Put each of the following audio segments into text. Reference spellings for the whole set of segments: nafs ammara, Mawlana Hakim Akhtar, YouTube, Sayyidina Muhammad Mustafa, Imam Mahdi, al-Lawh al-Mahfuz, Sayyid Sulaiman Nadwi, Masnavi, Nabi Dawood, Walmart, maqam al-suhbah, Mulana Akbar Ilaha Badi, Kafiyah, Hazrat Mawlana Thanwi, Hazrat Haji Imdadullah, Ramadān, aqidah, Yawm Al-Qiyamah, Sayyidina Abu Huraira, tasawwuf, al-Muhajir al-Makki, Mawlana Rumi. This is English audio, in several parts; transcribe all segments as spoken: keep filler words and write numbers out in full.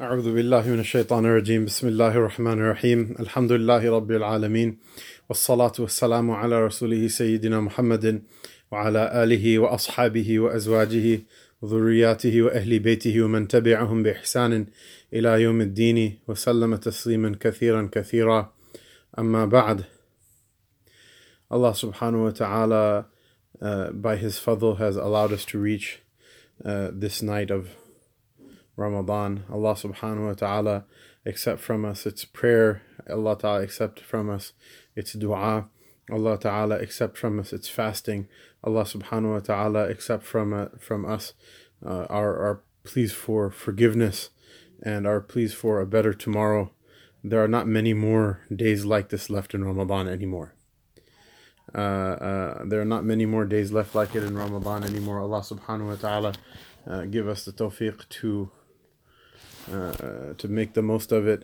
أعوذ بالله من الشيطان الرجيم بسم الله الرحمن الرحيم الحمد لله رب العالمين والصلاة والسلام على رسوله سيدنا محمد وعلى آله وأصحابه وأزواجه وذرياته وأهل بيته ومن تبعهم بإحسان إلى يوم الدين وسلم تسليما كثيرا كثيرا أما بعد. Allah subhanahu wa ta'ala uh, by his fadl has allowed us to reach uh, this night of Ramadan. Allah subhanahu wa ta'ala accept from us its prayer. Allah ta'ala accept from us its dua. Allah ta'ala accept from us its fasting. Allah subhanahu wa ta'ala accept from, uh, from us uh, our, our pleas for forgiveness and our pleas for a better tomorrow. There are not many more days like this left in Ramadan anymore. Uh, uh, there are not many more days left like it in Ramadan anymore. Allah subhanahu wa ta'ala uh, give us the tawfiq to Uh, to make the most of it.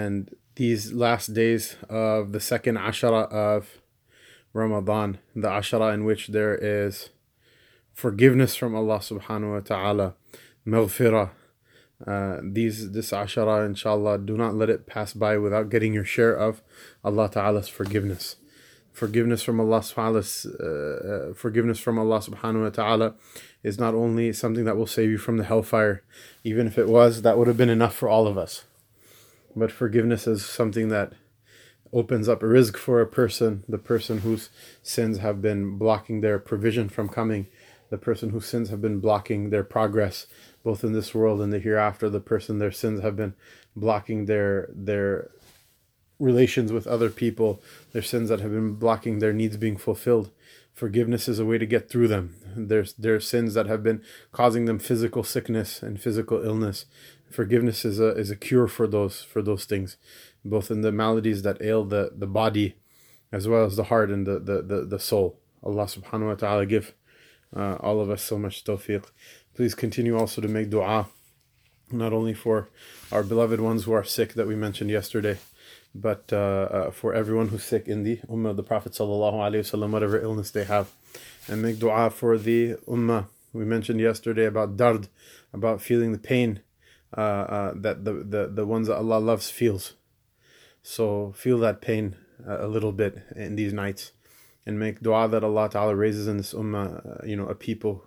And these last days of the second ashara of Ramadan, the ashara in which there is forgiveness from Allah subhanahu wa ta'ala, maghfirah, uh, these, this ashara inshallah, do not let it pass by without getting your share of Allah ta'ala's forgiveness. Forgiveness from Allah subhanahu uh, forgiveness from Allah subhanahu wa ta'ala is not only something that will save you from the hellfire. Even if it was, that would have been enough for all of us. But forgiveness is something that opens up a rizq for a person, the person whose sins have been blocking their provision from coming, the person whose sins have been blocking their progress, both in this world and the hereafter, the person their sins have been blocking their their relations with other people, their sins that have been blocking their needs being fulfilled. Forgiveness is a way to get through them. There's there are sins that have been causing them physical sickness and physical illness. Forgiveness is a is a cure for those for those things, both in the maladies that ail the, the body, as well as the heart and the the the, the soul. Allah subhanahu wa ta'ala give uh, all of us so much tawfiq. Please continue also to make dua, not only for our beloved ones who are sick that we mentioned yesterday, but uh, uh, for everyone who's sick in the ummah of the Prophet sallallahu alaihi wasallam, whatever illness they have. And make dua for the ummah. We mentioned yesterday about dard, about feeling the pain uh, uh, that the, the, the ones that Allah loves feels. So feel that pain uh, a little bit in these nights. And make dua that Allah ta'ala raises in this ummah, uh, you know, a people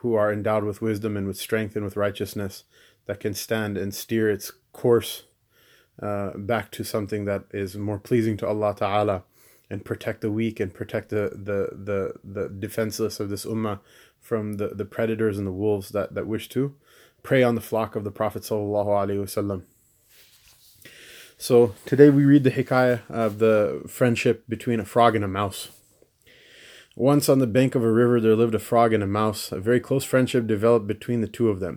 who are endowed with wisdom and with strength and with righteousness, that can stand and steer its course Uh, back to something that is more pleasing to Allah Ta'ala, and protect the weak and protect the the, the, the defenseless of this ummah from the, the predators and the wolves that, that wish to prey on the flock of the Prophet Sallallahu Alaihi Wasallam. So today we read the hikayah of the friendship between a frog and a mouse. Once on the bank of a river there lived a frog and a mouse. A very close friendship developed between the two of them.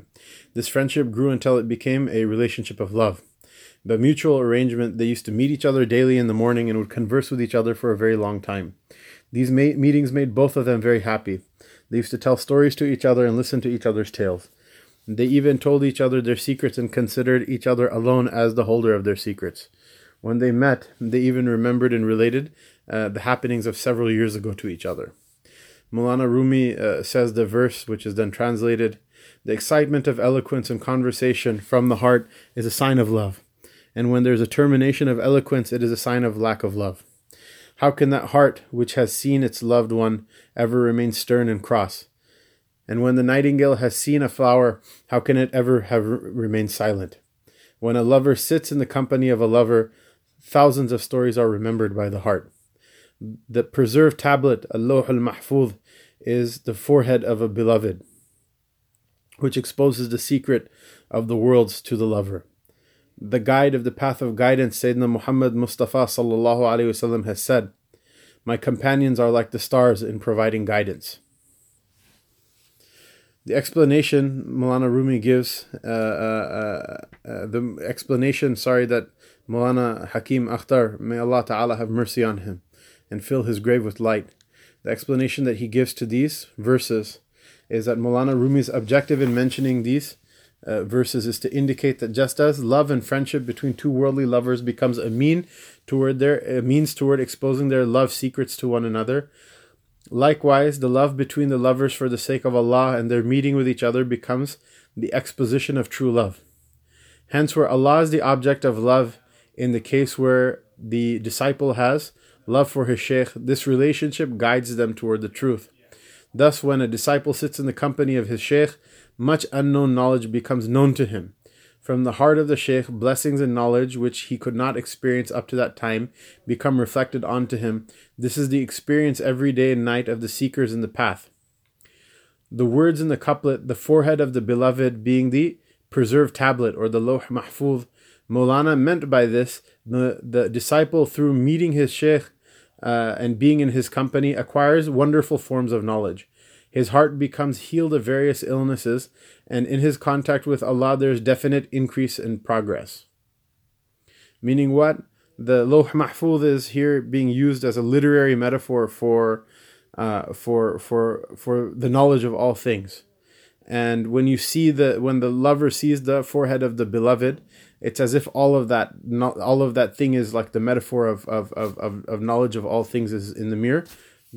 This friendship grew until it became a relationship of love. By mutual arrangement, they used to meet each other daily in the morning and would converse with each other for a very long time. These ma- meetings made both of them very happy. They used to tell stories to each other and listen to each other's tales. They even told each other their secrets and considered each other alone as the holder of their secrets. When they met, they even remembered and related uh, the happenings of several years ago to each other. Mawlana Rumi uh, says the verse, which is then translated, "The excitement of eloquence and conversation from the heart is a sign of love. And when there is a termination of eloquence, it is a sign of lack of love. How can that heart which has seen its loved one ever remain stern and cross? And when the nightingale has seen a flower, how can it ever have remained silent? When a lover sits in the company of a lover, thousands of stories are remembered by the heart. The preserved tablet, al-Lawh al-Mahfuz, is the forehead of a beloved, which exposes the secret of the worlds to the lover. The guide of the path of guidance, Sayyidina Muhammad Mustafa sallallahu alaihi wasallam, has said, "My companions are like the stars in providing guidance." The explanation Mawlana Rumi gives, uh, uh, uh, the explanation, sorry, that Mawlana Hakim Akhtar, may Allah Ta'ala have mercy on him and fill his grave with light. The explanation that he gives to these verses is that Mawlana Rumi's objective in mentioning these Uh, verses is to indicate that just as love and friendship between two worldly lovers becomes a mean toward their a means toward exposing their love secrets to one another, likewise the love between the lovers for the sake of Allah and their meeting with each other becomes the exposition of true love. Hence, where Allah is the object of love, in the case where the disciple has love for his shaykh, this relationship guides them toward the truth. Thus, when a disciple sits in the company of his shaykh, much unknown knowledge becomes known to him. From the heart of the shaykh, blessings and knowledge which he could not experience up to that time become reflected onto him. This is the experience every day and night of the seekers in the path. The words in the couplet, the forehead of the beloved being the preserved tablet or the Lawh Mahfuz, Mawlana meant by this, the, the disciple through meeting his shaykh uh, and being in his company acquires wonderful forms of knowledge. His heart becomes healed of various illnesses, and in his contact with Allah there is definite increase in progress. Meaning what? The Lawh Mahfuz is here being used as a literary metaphor for, uh, for, for, for the knowledge of all things. And when you see the when the lover sees the forehead of the beloved, it's as if all of that not all of that thing is like the metaphor of of of of, of knowledge of all things is in the mere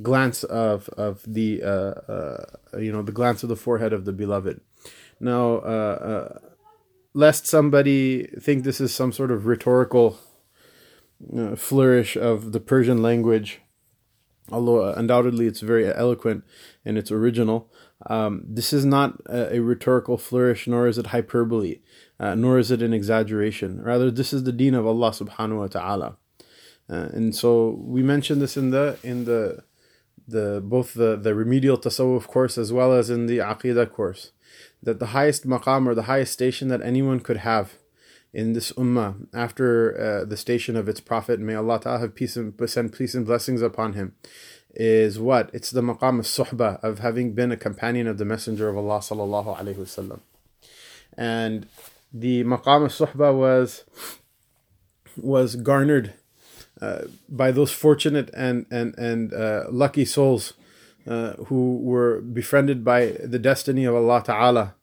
glance of of the uh, uh, you know the glance of the forehead of the beloved. Now, uh, uh, lest somebody think this is some sort of rhetorical uh, flourish of the Persian language, although undoubtedly it's very eloquent in its original. Um, this is not a, a rhetorical flourish, nor is it hyperbole, uh, nor is it an exaggeration. Rather, this is the deen of Allah subhanahu wa ta'ala. Uh, and so we mentioned this in the in the the both the, the remedial tasawwuf course as well as in the aqidah course, that the highest maqam or the highest station that anyone could have in this ummah after uh, the station of its prophet, may Allah ta'ala have peace and send peace and blessings upon him, is what? It's the maqam al-suhbah, of having been a companion of the Messenger of Allah sallallahu alayhi wasallam. And the maqam al-suhbah was was garnered uh, by those fortunate and and and uh, lucky souls uh, who were befriended by the destiny of Allah Ta'ala,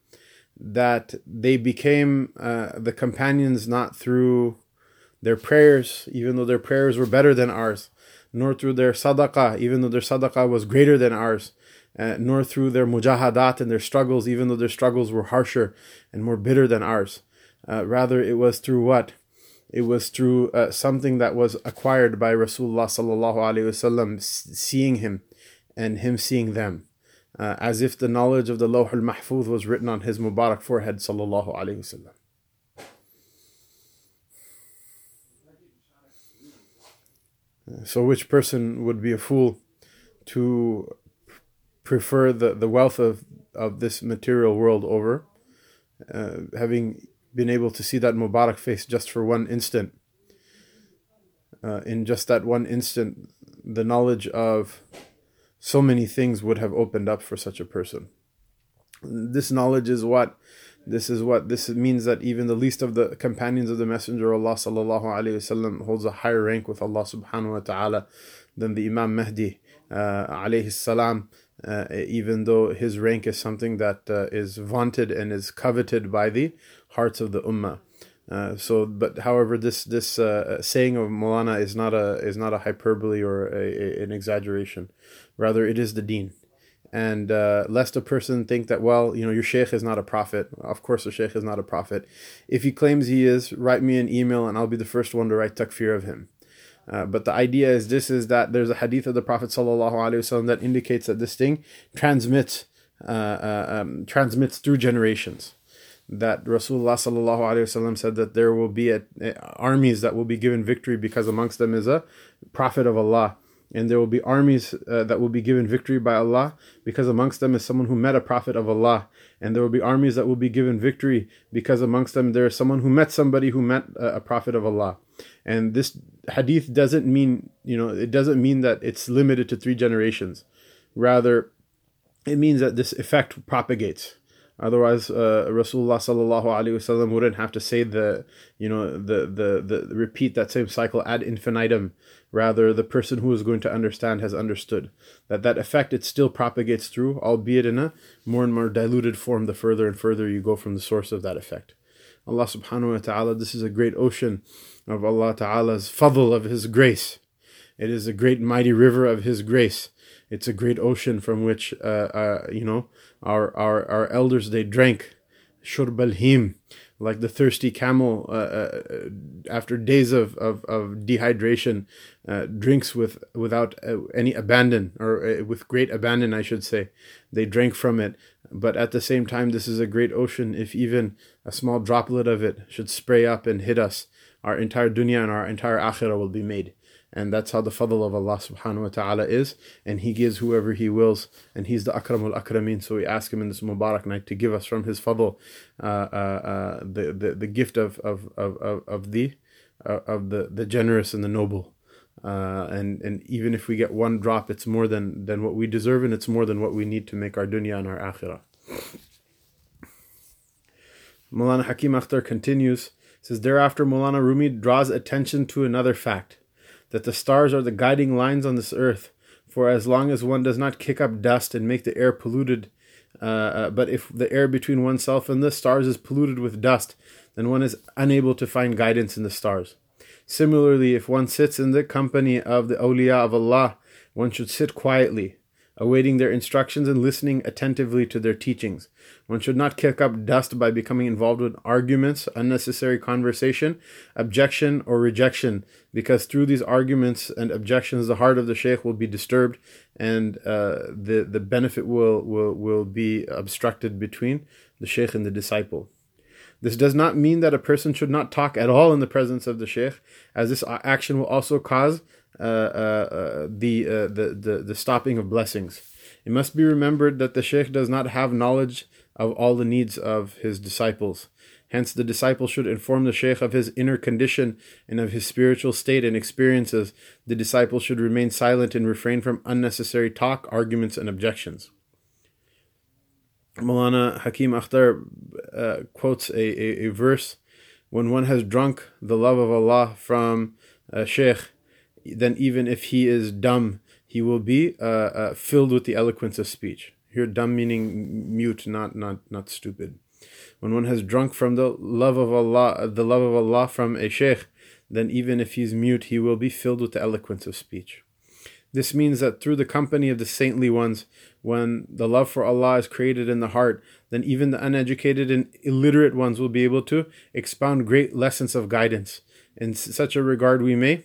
that they became uh, the companions not through their prayers, even though their prayers were better than ours, nor through their sadaqah, even though their sadaqah was greater than ours, uh, nor through their mujahadat and their struggles, even though their struggles were harsher and more bitter than ours. Uh, rather, it was through what? It was through uh, something that was acquired by Rasulullah sallallahu alaihi wasallam, seeing him and him seeing them, uh, as if the knowledge of the Lawh al-Mahfuz was written on his mubarak forehead sallallahu alaihi wasallam. So which person would be a fool to prefer the, the wealth of, of this material world over, uh, having been able to see that Mubarak face just for one instant? Uh, in just that one instant, the knowledge of so many things would have opened up for such a person. This knowledge is what? This is what? This means that even the least of the companions of the Messenger of Allah sallallahu alaihi wasallam holds a higher rank with Allah subhanahu wa ta'ala than the Imam Mahdi uh, alayhi salam, uh, even though his rank is something that uh, is vaunted and is coveted by the hearts of the ummah. Uh, so, but however, this this uh, saying of Mawlana is not a is not a hyperbole or a, a, an exaggeration. Rather, it is the deen. And uh, lest a person think that, well, you know, your shaykh is not a prophet. Of course the shaykh is not a prophet. If he claims he is, write me an email and I'll be the first one to write takfir of him. Uh, but the idea is this, is that there's a hadith of the Prophet ﷺ that indicates that this thing transmits uh, uh, um, transmits through generations. That Rasulullah ﷺ said that there will be a, uh, armies that will be given victory because amongst them is a prophet of Allah. And there will be armies uh, that will be given victory by Allah because amongst them is someone who met a prophet of Allah. And there will be armies that will be given victory because amongst them there is someone who met somebody who met uh, a prophet of Allah. And this hadith doesn't mean, you know, it doesn't mean that it's limited to three generations. Rather, it means that this effect propagates. Otherwise, uh, Rasulullah sallallahu alaihi wasallam wouldn't have to say the, you know, the, the, the repeat that same cycle ad infinitum. Rather, the person who is going to understand has understood that that effect, it still propagates through, albeit in a more and more diluted form the further and further you go from the source of that effect. Allah subhanahu wa ta'ala, this is a great ocean of Allah ta'ala's fadl, of his grace. It is a great mighty river of his grace. It's a great ocean from which, uh, uh, you know, our, our, our elders, they drank shurb al-him, like the thirsty camel, uh, uh, after days of, of, of dehydration, uh, drinks with without uh, any abandon, or uh, with great abandon, I should say. They drank from it. But at the same time, this is a great ocean. If even a small droplet of it should spray up and hit us, our entire dunya and our entire akhirah will be made. And that's how the fadl of Allah subhanahu wa ta'ala is. And He gives whoever He wills. And He's the akramul akrameen. So we ask Him in this Mubarak night to give us from His fadl uh, uh, uh, the, the, the gift of, of, of, of, the, uh, of the, the generous and the noble. Uh, and, and even if we get one drop, it's more than, than what we deserve, and it's more than what we need to make our dunya and our akhirah. Mawlana Hakim Akhtar continues, says, thereafter Mawlana Rumi draws attention to another fact, that the stars are the guiding lines on this earth, for as long as one does not kick up dust and make the air polluted, uh, uh, but if the air between oneself and the stars is polluted with dust, then one is unable to find guidance in the stars. Similarly, if one sits in the company of the awliya of Allah, one should sit quietly, awaiting their instructions and listening attentively to their teachings. One should not kick up dust by becoming involved with arguments, unnecessary conversation, objection, or rejection, because through these arguments and objections, the heart of the shaykh will be disturbed, and uh, the, the benefit will, will, will be obstructed between the shaykh and the disciple. This does not mean that a person should not talk at all in the presence of the shaykh, as this action will also cause Uh, uh, uh, the, uh, the the the stopping of blessings. It must be remembered that the shaykh does not have knowledge of all the needs of his disciples. Hence, the disciple should inform the shaykh of his inner condition and of his spiritual state and experiences. The disciple should remain silent and refrain from unnecessary talk, arguments, and objections. Mawlana Hakim Akhtar uh, quotes a, a, a verse, when one has drunk the love of Allah from a shaykh, then even if he is dumb, he will be uh, uh, filled with the eloquence of speech. Here, dumb meaning mute, not not not stupid. When one has drunk from the love of Allah, the love of Allah from a shaykh, then even if he's mute, he will be filled with the eloquence of speech. This means that through the company of the saintly ones, when the love for Allah is created in the heart, then even the uneducated and illiterate ones will be able to expound great lessons of guidance. In such a regard, we may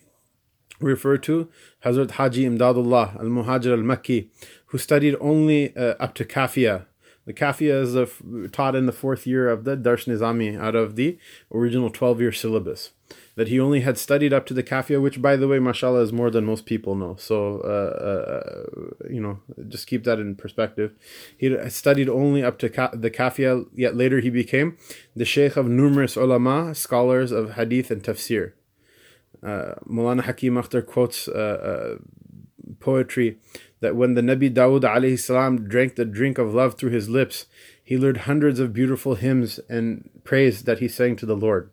refer to Hazrat Haji Imdadullah, al-Muhajir al-Makki, who studied only uh, up to Kafiyah. The Kafiyah is the f- taught in the fourth year of the Darsh Nizami, out of the original twelve-year syllabus. That he only had studied up to the Kafiyah, which, by the way, mashallah, is more than most people know. So, uh, uh, you know, just keep that in perspective. He studied only up to ka- the Kafiyah, yet later he became the shaykh of numerous ulama, scholars of hadith and tafsir. Uh, Mawlana Hakim Akhtar quotes uh, uh, poetry that when the Nabi Dawood alayhi salam drank the drink of love through his lips, he learned hundreds of beautiful hymns and praise that he sang to the Lord,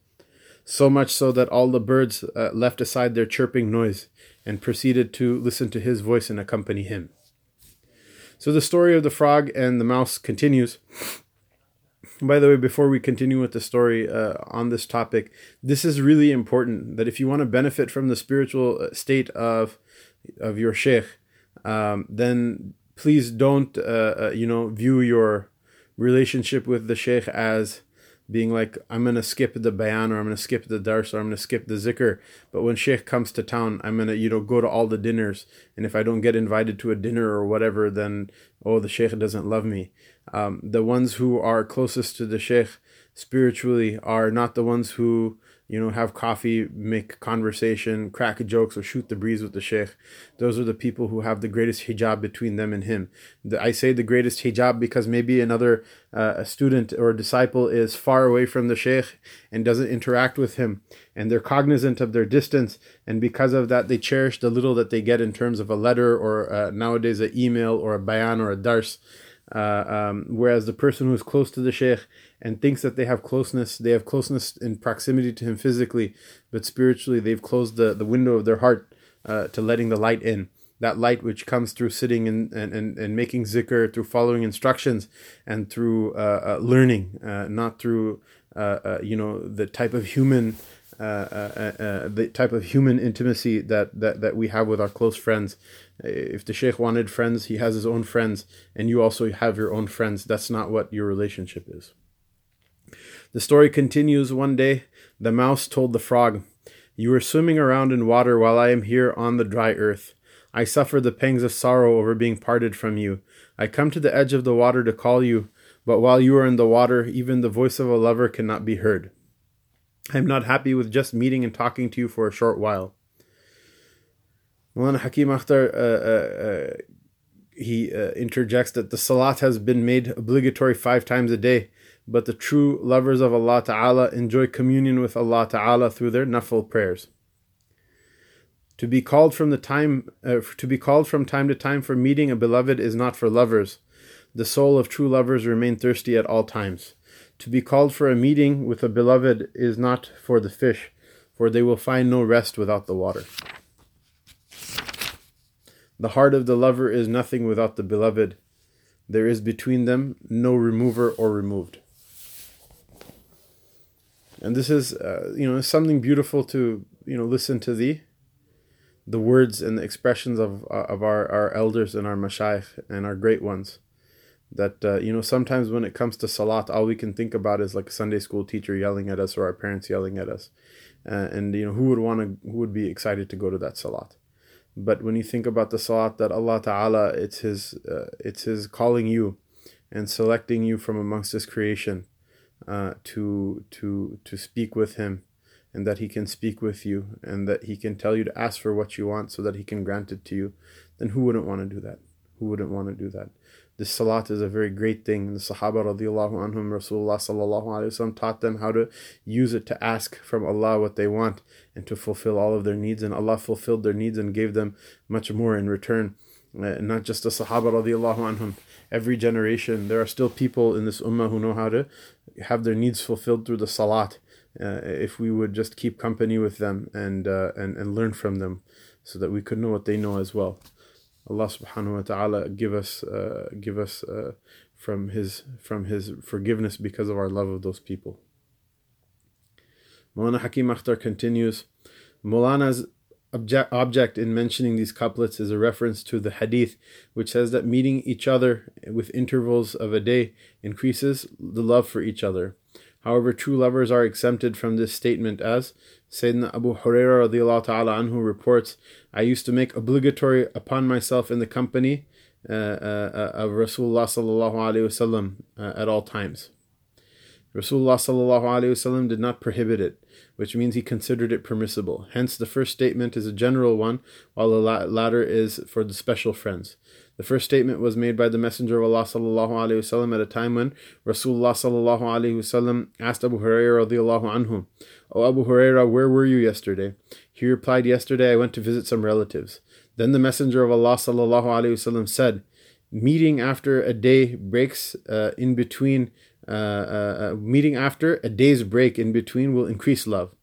so much so that all the birds uh, left aside their chirping noise and proceeded to listen to his voice and accompany him. So the story of the frog and the mouse continues. By the way, before we continue with the story uh, on this topic, this is really important, that if you want to benefit from the spiritual state of of your shaykh, um, then please don't, uh, uh, you know, view your relationship with the shaykh as being like, I'm going to skip the bayan, or I'm going to skip the dars, or I'm going to skip the zikr. But when shaykh comes to town, I'm going to, you know, go to all the dinners. And if I don't get invited to a dinner or whatever, then, oh, the shaykh doesn't love me. Um, the ones who are closest to the shaykh spiritually are not the ones who, you know, have coffee, make conversation, crack jokes, or shoot the breeze with the shaykh. Those are the people who have the greatest hijab between them and him. The, I say the greatest hijab because maybe another uh, a student or a disciple is far away from the shaykh and doesn't interact with him, and they're cognizant of their distance, and because of that, they cherish the little that they get in terms of a letter or uh, nowadays an email or a bayan or a dars. Uh, um, whereas the person who is close to the shaykh and thinks that they have closeness, they have closeness in proximity to him physically, but spiritually they've closed the, the window of their heart uh, to letting the light in. That light which comes through sitting and, and, and, and making zikr, through following instructions, and through uh, uh, learning, uh, not through uh, uh, you know the type of human uh, uh, uh, the type of human intimacy that, that, that we have with our close friends. If the shaykh wanted friends, he has his own friends, and you also have your own friends. That's not what your relationship is. The story continues. One day, the mouse told the frog, "You are swimming around in water while I am here on the dry earth. I suffer the pangs of sorrow over being parted from you. I come to the edge of the water to call you, but while you are in the water, even the voice of a lover cannot be heard. I am not happy with just meeting and talking to you for a short while." Mawlana Hakim Akhtar, uh, uh, uh, he uh, interjects that the salat has been made obligatory five times a day, but the true lovers of Allah Ta'ala enjoy communion with Allah Ta'ala through their nafil prayers. To be called from the time, uh, to be called from time to time for meeting a beloved is not for lovers. The soul of true lovers remain thirsty at all times. To be called for a meeting with a beloved is not for the fish, for they will find no rest without the water. The heart of the lover is nothing without the beloved. There is between them no remover or removed. And this is, uh, you know, something beautiful to, you know, listen to the, the words and the expressions of uh, of our, our elders and our mashayikh and our great ones. That, uh, you know, sometimes when it comes to salat, all we can think about is like a Sunday school teacher yelling at us or our parents yelling at us. Uh, and, you know, who would want to, who would be excited to go to that salat? But when you think about the salat that Allah Ta'ala, it's His uh, it's His calling you and selecting you from amongst His creation uh, to to to speak with Him, and that He can speak with you, and that He can tell you to ask for what you want so that He can grant it to you, then who wouldn't want to do that? Who wouldn't want to do that? This salat is a very great thing. And the Sahaba radiallahu anhum, Rasulullah sallallahu alayhi wasallam taught them how to use it to ask from Allah what they want and to fulfill all of their needs. And Allah fulfilled their needs and gave them much more in return. Uh, not just the Sahaba radiallahu anhum. Every generation, there are still people in this ummah who know how to have their needs fulfilled through the salat. Uh, if we would just keep company with them and, uh, and, and learn from them so that we could know what they know as well. Allah subhanahu wa ta'ala give us uh, give us uh, from his from his forgiveness because of our love of those people. Mawlana Hakim Akhtar continues, Maulana's object, object in mentioning these couplets is a reference to the hadith, which says that meeting each other with intervals of a day increases the love for each other. However, true lovers are exempted from this statement, as Sayyidina Abu Huraira radiallahu ta'ala anhu reports, "I used to make obligatory upon myself in the company uh, uh, of Rasulullah sallallahu alayhi wasallam uh, at all times." Rasulullah sallallahu alayhi wasallam did not prohibit it, which means he considered it permissible. Hence, the first statement is a general one, while the la- latter is for the special friends. The first statement was made by the Messenger of Allah sallallahu alayhi wasallam at a time when Rasulullah sallallahu alayhi wasallam asked Abu Huraira radiallahu anhu, "O Abu Huraira, where were you yesterday?" He replied, "Yesterday I went to visit some relatives." Then the Messenger of Allah sallallahu alayhi wasallam said, "Meeting after a day breaks uh, in between. Uh, uh, uh, meeting after a day's break in between will increase love."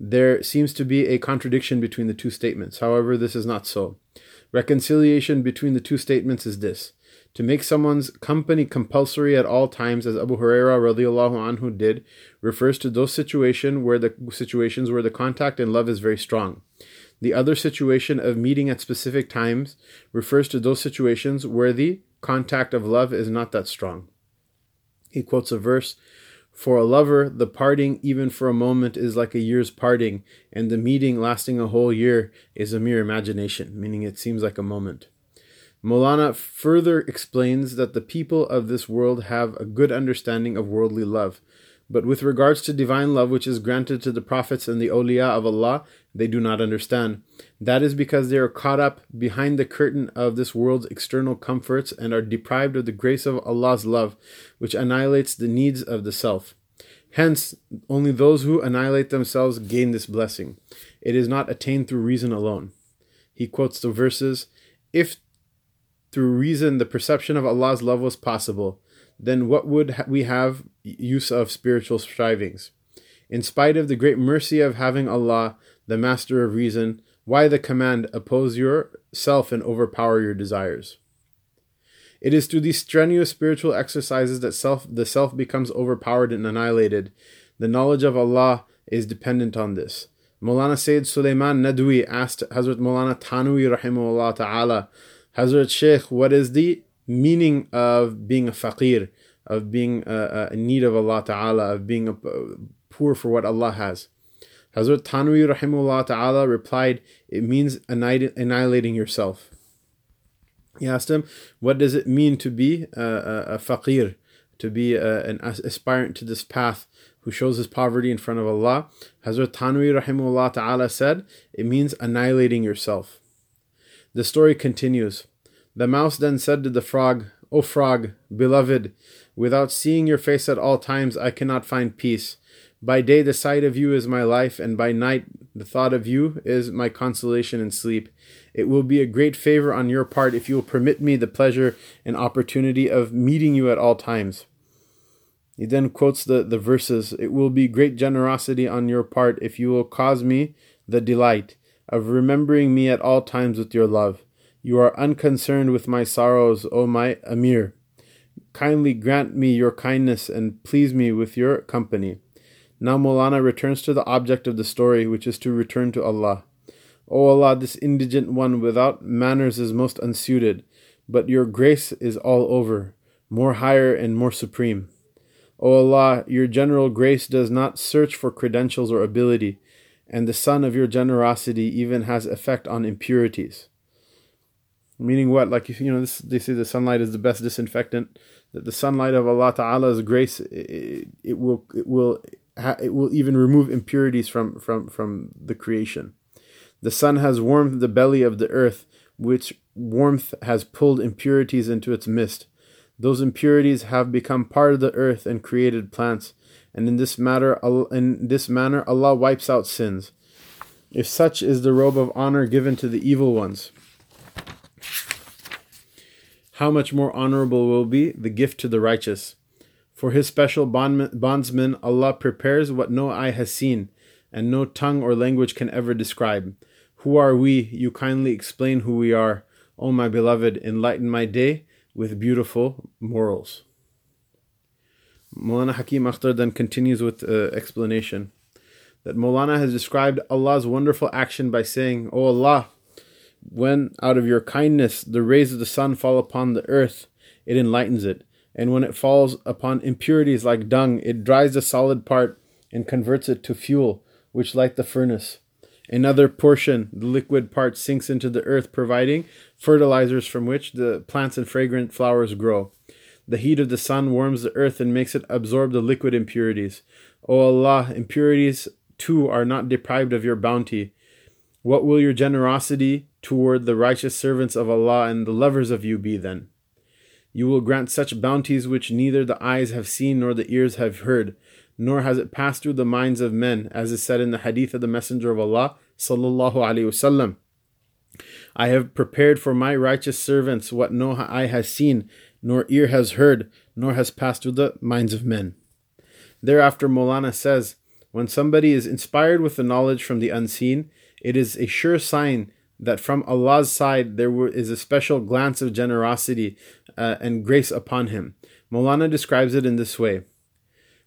There seems to be a contradiction between the two statements. However, this is not so. Reconciliation between the two statements is this: to make someone's company compulsory at all times, as Abu Huraira radiallahu anhu did, refers to those situation where the situations where the contact and love is very strong. The other situation of meeting at specific times refers to those situations where the contact of love is not that strong. He quotes a verse, "For a lover, the parting, even for a moment, is like a year's parting, and the meeting lasting a whole year is a mere imagination," meaning it seems like a moment. Maulana further explains that the people of this world have a good understanding of worldly love, but with regards to divine love, which is granted to the prophets and the awliya of Allah, they do not understand. That is because they are caught up behind the curtain of this world's external comforts and are deprived of the grace of Allah's love, which annihilates the needs of the self. Hence, only those who annihilate themselves gain this blessing. It is not attained through reason alone. He quotes the verses, "If through reason the perception of Allah's love was possible, then what would we have use of spiritual strivings? In spite of the great mercy of having Allah, the master of reason, why the command, oppose yourself and overpower your desires?" It is through these strenuous spiritual exercises that self, the self becomes overpowered and annihilated. The knowledge of Allah is dependent on this. Mulana Sayyid Sulaiman Nadwi asked Hazrat Mawlana Thanwi rahimahullah ta'ala, "Hazrat Sheikh, what is the meaning of being a faqir? of being uh, uh, in need of Allah Ta'ala, of being a, uh, poor for what Allah has. Hazrat Thanwi rahimahullah ta'ala replied, it means annihilating yourself. He asked him, what does it mean to be a, a, a faqir, to be a, an aspirant to this path who shows his poverty in front of Allah? Hazrat Thanwi rahimahullah ta'ala said, it means annihilating yourself. The story continues. The mouse then said to the frog, O frog, beloved, without seeing your face at all times, I cannot find peace. By day the sight of you is my life, and by night the thought of you is my consolation and sleep. It will be a great favor on your part if you will permit me the pleasure and opportunity of meeting you at all times. He then quotes the, the verses. It will be great generosity on your part if you will cause me the delight of remembering me at all times with your love. You are unconcerned with my sorrows, O my Amir. Kindly grant me your kindness and please me with your company. Now Mawlana returns to the object of the story, which is to return to Allah. O Allah, this indigent one without manners is most unsuited, but your grace is all over, more higher and more supreme. O Allah, your general grace does not search for credentials or ability, and the sun of your generosity even has effect on impurities. Meaning what? Like, you know, this, they say the sunlight is the best disinfectant. That the sunlight of Allah Ta'ala's grace, it, it will... It will It will even remove impurities from, from, from the creation. The sun has warmed the belly of the earth, which warmth has pulled impurities into its midst. Those impurities have become part of the earth and created plants. And in this matter, in this manner, Allah wipes out sins. If such is the robe of honor given to the evil ones, how much more honorable will be the gift to the righteous? For his special bondsman, Allah prepares what no eye has seen, and no tongue or language can ever describe. Who are we? You kindly explain who we are. O my beloved, enlighten my day with beautiful morals. Mawlana Hakim Akhtar then continues with uh, explanation. That Mawlana has described Allah's wonderful action by saying, O Allah, when out of your kindness the rays of the sun fall upon the earth, it enlightens it. And when it falls upon impurities like dung, it dries the solid part and converts it to fuel, which light the furnace. Another portion, the liquid part, sinks into the earth, providing fertilizers from which the plants and fragrant flowers grow. The heat of the sun warms the earth and makes it absorb the liquid impurities. O Allah, impurities too are not deprived of your bounty. What will your generosity toward the righteous servants of Allah and the lovers of you be then? You will grant such bounties which neither the eyes have seen nor the ears have heard, nor has it passed through the minds of men, as is said in the hadith of the Messenger of Allah, sallallahu alaihi wasallam. I have prepared for my righteous servants what no eye has seen, nor ear has heard, nor has passed through the minds of men. Thereafter, Mawlana says, when somebody is inspired with the knowledge from the unseen, it is a sure sign that from Allah's side there is a special glance of generosity uh, and grace upon him. Mawlana describes it in this way.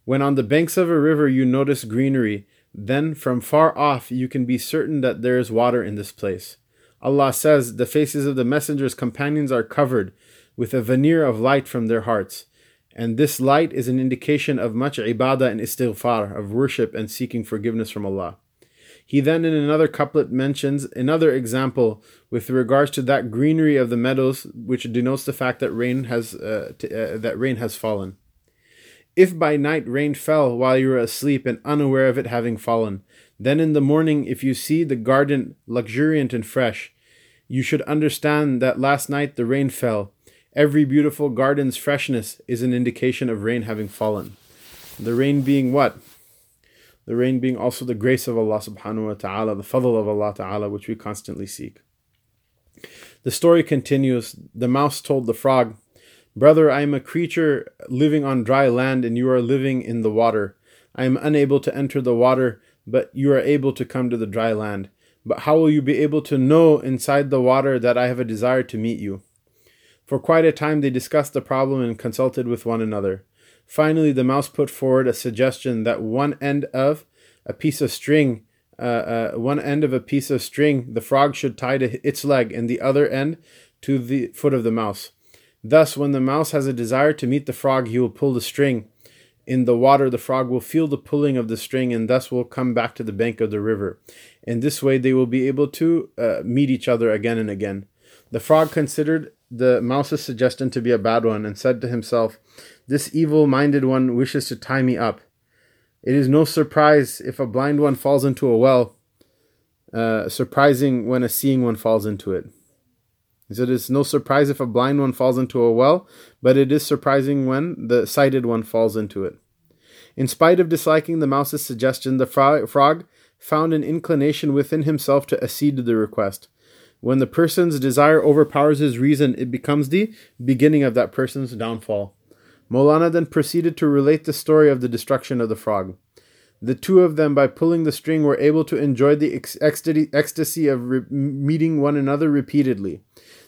When on the banks of a river you notice greenery, then from far off you can be certain that there is water in this place. Allah says, the faces of the messenger's companions are covered with a veneer of light from their hearts. And this light is an indication of much ibadah and istighfar, of worship and seeking forgiveness from Allah. He then in another couplet mentions another example with regards to that greenery of the meadows, which denotes the fact that rain has uh, t- uh, that rain has fallen. If by night rain fell while you were asleep and unaware of it having fallen, then in the morning if you see the garden luxuriant and fresh, you should understand that last night the rain fell. Every beautiful garden's freshness is an indication of rain having fallen. The rain being what? The rain being also the grace of Allah subhanahu wa ta'ala, the fadl of Allah ta'ala, which we constantly seek. The story continues. The mouse told the frog, brother, I am a creature living on dry land and you are living in the water. I am unable to enter the water, but you are able to come to the dry land. But how will you be able to know inside the water that I have a desire to meet you? For quite a time they discussed the problem and consulted with one another. Finally, the mouse put forward a suggestion that one end of a piece of string, uh, uh, one end of a piece of string, the frog should tie to its leg, and the other end to the foot of the mouse. Thus, when the mouse has a desire to meet the frog, he will pull the string. In the water, the frog will feel the pulling of the string and thus will come back to the bank of the river. In this way, they will be able to uh, meet each other again and again. The frog considered the mouse's suggestion to be a bad one and said to himself, "This evil-minded one wishes to tie me up. It is no surprise if a blind one falls into a well, uh, surprising when a seeing one falls into it." He said, "It's no surprise if a blind one falls into a well, but it is surprising when the sighted one falls into it." In spite of disliking the mouse's suggestion, the fro- frog found an inclination within himself to accede to the request. When the person's desire overpowers his reason, it becomes the beginning of that person's downfall. Mawlana then proceeded to relate the story of the destruction of the frog. The two of them, by pulling the string, were able to enjoy the ex- ecstasy of re- meeting one another repeatedly.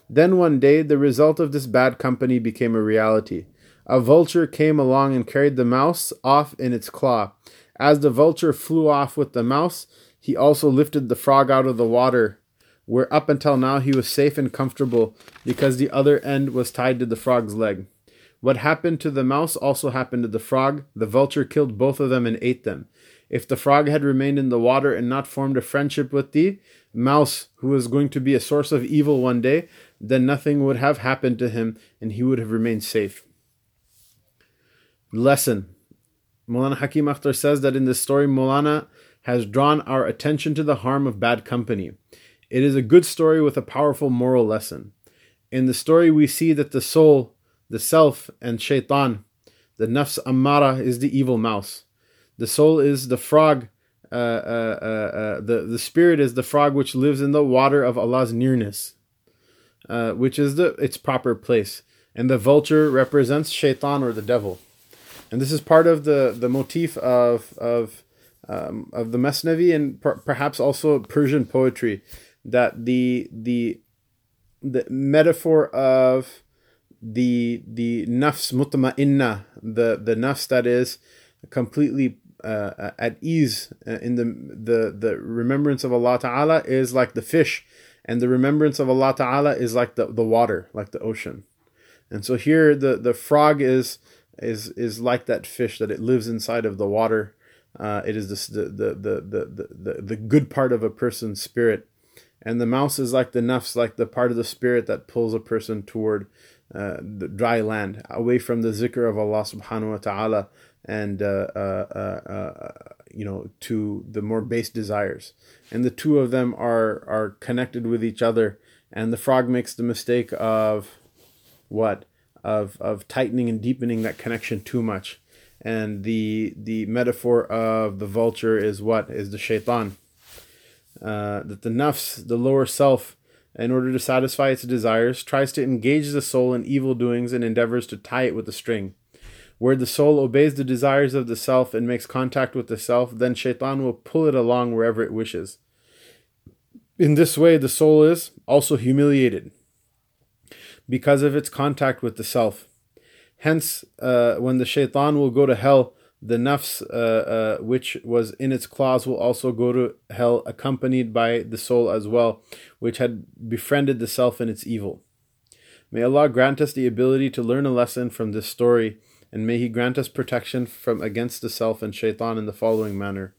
Then one day, the result of this bad company became a reality. A vulture came along and carried the mouse off in its claw. As the vulture flew off with the mouse, he also lifted the frog out of the water, where up until now he was safe and comfortable because the other end was tied to the frog's leg. What happened to the mouse also happened to the frog. The vulture killed both of them and ate them. If the frog had remained in the water and not formed a friendship with the mouse, who was going to be a source of evil one day, then nothing would have happened to him and he would have remained safe. Lesson. Mawlana Hakim Akhtar says that in this story, Mawlana has drawn our attention to the harm of bad company. It is a good story with a powerful moral lesson. In the story, we see that the soul, the self, and shaitan, the nafs ammara, is the evil mouse. The soul is the frog, uh, uh, uh, uh, the, the spirit is the frog which lives in the water of Allah's nearness, uh, which is the its proper place. And the vulture represents shaitan, or the devil. And this is part of the, the motif of of um, of the Masnavi and per- perhaps also Persian poetry, that the the the metaphor of the the nafs mutma'inna, the the nafs that is completely uh, at ease in the the the remembrance of Allah Ta'ala, is like the fish, and the remembrance of Allah Ta'ala is like the, the water, like the ocean. And so here the, the frog is is is like that fish, that it lives inside of the water. Uh, it is this, the, the, the, the, the, the good part of a person's spirit. And the mouse is like the nafs, like the part of the spirit that pulls a person toward uh, the dry land, away from the zikr of Allah subhanahu wa ta'ala, and uh, uh, uh, uh, you know, to the more base desires. And the two of them are, are connected with each other. And the frog makes the mistake of what? Of of tightening and deepening that connection too much. And the the metaphor of the vulture is what? Is the shaitan. Uh, that the nafs, the lower self, in order to satisfy its desires, tries to engage the soul in evil doings and endeavors to tie it with a string. Where the soul obeys the desires of the self and makes contact with the self, then shaitan will pull it along wherever it wishes. In this way, the soul is also humiliated because of its contact with the self. Hence, uh, when the shaitan will go to hell, the nafs, uh, uh, which was in its claws, will also go to hell, accompanied by the soul as well, which had befriended the self in its evil. May Allah grant us the ability to learn a lesson from this story, and may He grant us protection from against the self and shaitan in the following manner: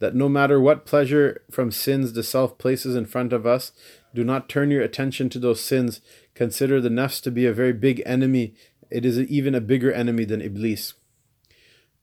that no matter what pleasure from sins the self places in front of us, do not turn your attention to those sins. Consider the nafs to be a very big enemy. It is even a bigger enemy than Iblis.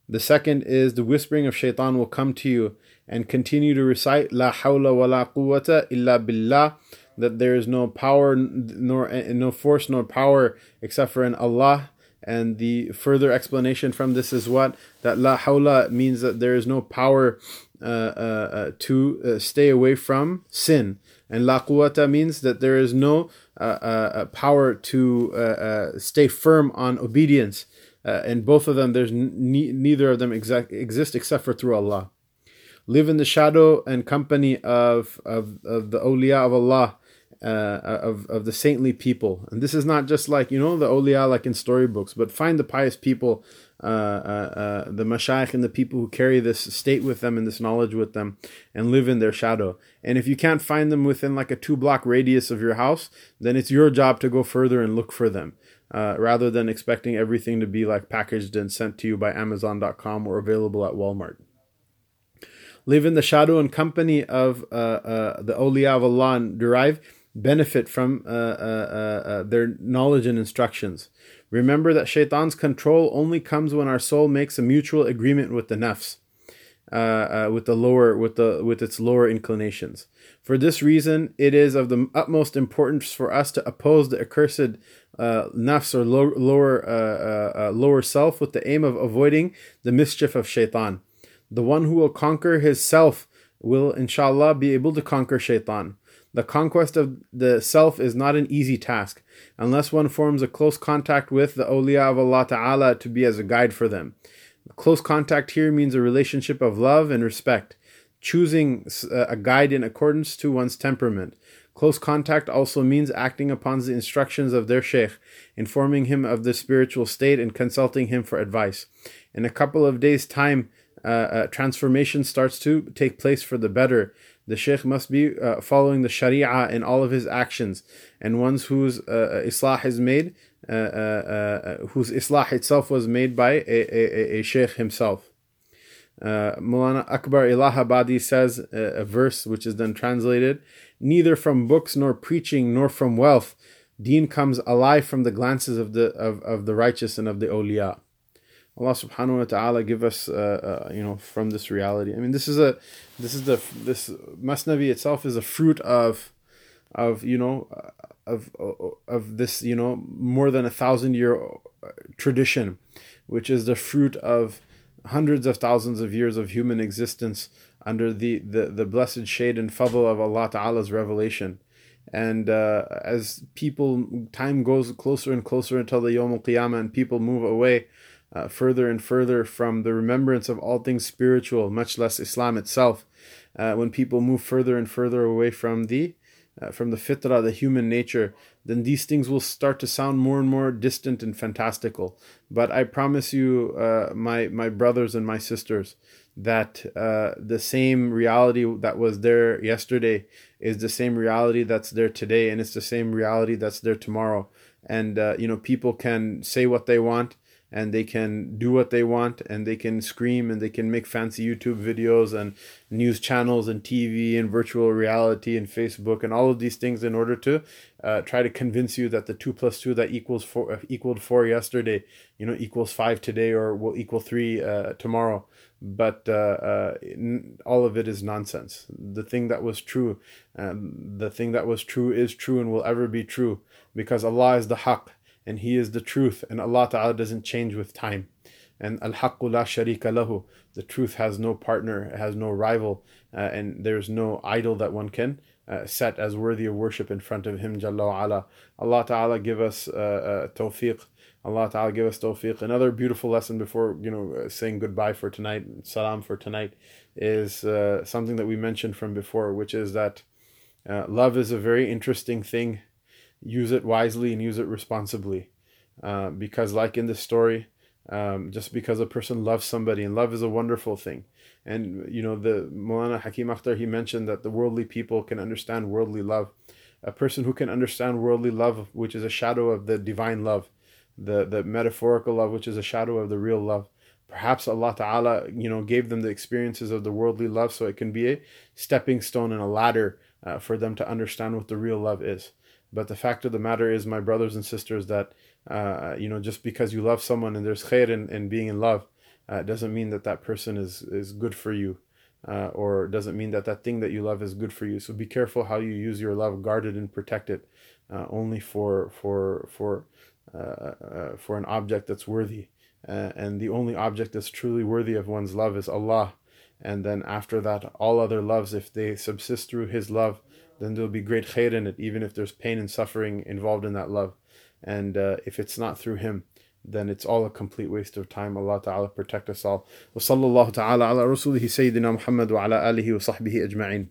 The second is, the whispering of shaitan will come to you, and continue to recite La hawla wa la quwwata illa billah, that there is no power, nor no force, nor power except for in Allah. And the further explanation from this is what? That La hawla means that there is no power uh, uh, to uh, stay away from sin. And La quwwata means that there is no uh, uh, power to uh, uh, stay firm on obedience. Uh, and both of them, there's ne- neither of them exact, exist except for through Allah. Live in the shadow and company of of, of the awliya of Allah, uh, of, of the saintly people. And this is not just like, you know, the awliya like in storybooks, but find the pious people, uh, uh, uh, the mashayikh and the people who carry this state with them and this knowledge with them, and live in their shadow. And if you can't find them within like a two block radius of your house, then it's your job to go further and look for them. uh, rather than expecting everything to be like packaged and sent to you by Amazon dot com or available at Walmart. Live in the shadow and company of uh, uh, the awliya of Allah and derive benefit from uh, uh, uh, their knowledge and instructions. Remember that shaitan's control only comes when our soul makes a mutual agreement with the nafs, uh, uh, with the lower, with the with its lower inclinations. For this reason, it is of the utmost importance for us to oppose the accursed uh, nafs or low, lower uh, uh, lower self with the aim of avoiding the mischief of shaitan. The one who will conquer his self will, inshallah, be able to conquer shaitan. The conquest of the self is not an easy task, unless one forms a close contact with the awliya of Allah Ta'ala to be as a guide for them. Close contact here means a relationship of love and respect, choosing a guide in accordance to one's temperament. Close contact also means acting upon the instructions of their sheikh, informing him of the spiritual state and consulting him for advice. In a couple of days' time, uh, uh, transformation starts to take place for the better. The sheikh must be uh, following the sharia in all of his actions, and ones whose uh, islah is made, uh, uh, uh, whose islah itself was made by a, a, a sheikh himself. Uh, Mulana Akbar Ilaha Badi says a, a verse which is then translated, "Neither from books nor preaching nor from wealth, deen comes alive from the glances of the of, of the righteous and of the awliya." Allah subhanahu wa ta'ala give us, uh, uh, you know, from this reality. I mean, this is a, this is the, this Masnavi itself is a fruit of, of, you know, of, of this, you know, more than a thousand year tradition, which is the fruit of hundreds of thousands of years of human existence under the, the, the blessed shade and fadl of Allah ta'ala's revelation. And uh, as people, time goes closer and closer until the Yawm Al-Qiyamah and people move away Uh, further and further from the remembrance of all things spiritual, much less Islam itself, uh, when people move further and further away from the uh, from the fitrah, the human nature, then these things will start to sound more and more distant and fantastical. But I promise you, uh, my my brothers and my sisters, that uh, the same reality that was there yesterday is the same reality that's there today, and it's the same reality that's there tomorrow. And uh, you know, people can say what they want, and they can do what they want, and they can scream, and they can make fancy YouTube videos and news channels and T V and virtual reality and Facebook and all of these things in order to uh, try to convince you that the two plus two that equals four uh, equaled four yesterday, you know, equals five today or will equal three uh, tomorrow. But uh, uh, all of it is nonsense. The thing that was true, um, the thing that was true is true and will ever be true, because Allah is the Haqq, and He is the truth, and Allah Ta'ala doesn't change with time. And al-haqqu la sharika lahu, the truth has no partner, has no rival, uh, and there's no idol that one can uh, set as worthy of worship in front of Him, Jalla wa Ala. Allah Ta'ala give us uh, uh, tawfiq. Allah Ta'ala give us tawfiq. Another beautiful lesson before, you know, saying goodbye for tonight, salam for tonight, is uh, something that we mentioned from before, which is that uh, love is a very interesting thing. Use it wisely and use it responsibly, uh, because like in this story, um, just because a person loves somebody, and love is a wonderful thing, and you know, the Mawlana Hakim Akhtar, he mentioned that the worldly people can understand worldly love. A person who can understand worldly love, which is a shadow of the divine love, the the metaphorical love, which is a shadow of the real love. Perhaps Allah Ta'ala, you know, gave them the experiences of the worldly love so it can be a stepping stone and a ladder uh, for them to understand what the real love is. But the fact of the matter is, my brothers and sisters, that, uh, you know, just because you love someone and there's khair in, in being in love, uh, doesn't mean that that person is, is good for you, uh, or doesn't mean that that thing that you love is good for you. So be careful how you use your love, guard it and protect it, uh, only for, for, for, uh, uh, for an object that's worthy. Uh, and the only object that's truly worthy of one's love is Allah. And then after that, all other loves, if they subsist through His love, then there'll be great khair in it, even if there's pain and suffering involved in that love. And uh, if it's not through Him, then it's all a complete waste of time. Allah Ta'ala protect us all. Wa sallallahu ta'ala ala rasulihi sayyidina Muhammad wa ala alihi wa sahbihi ajma'in.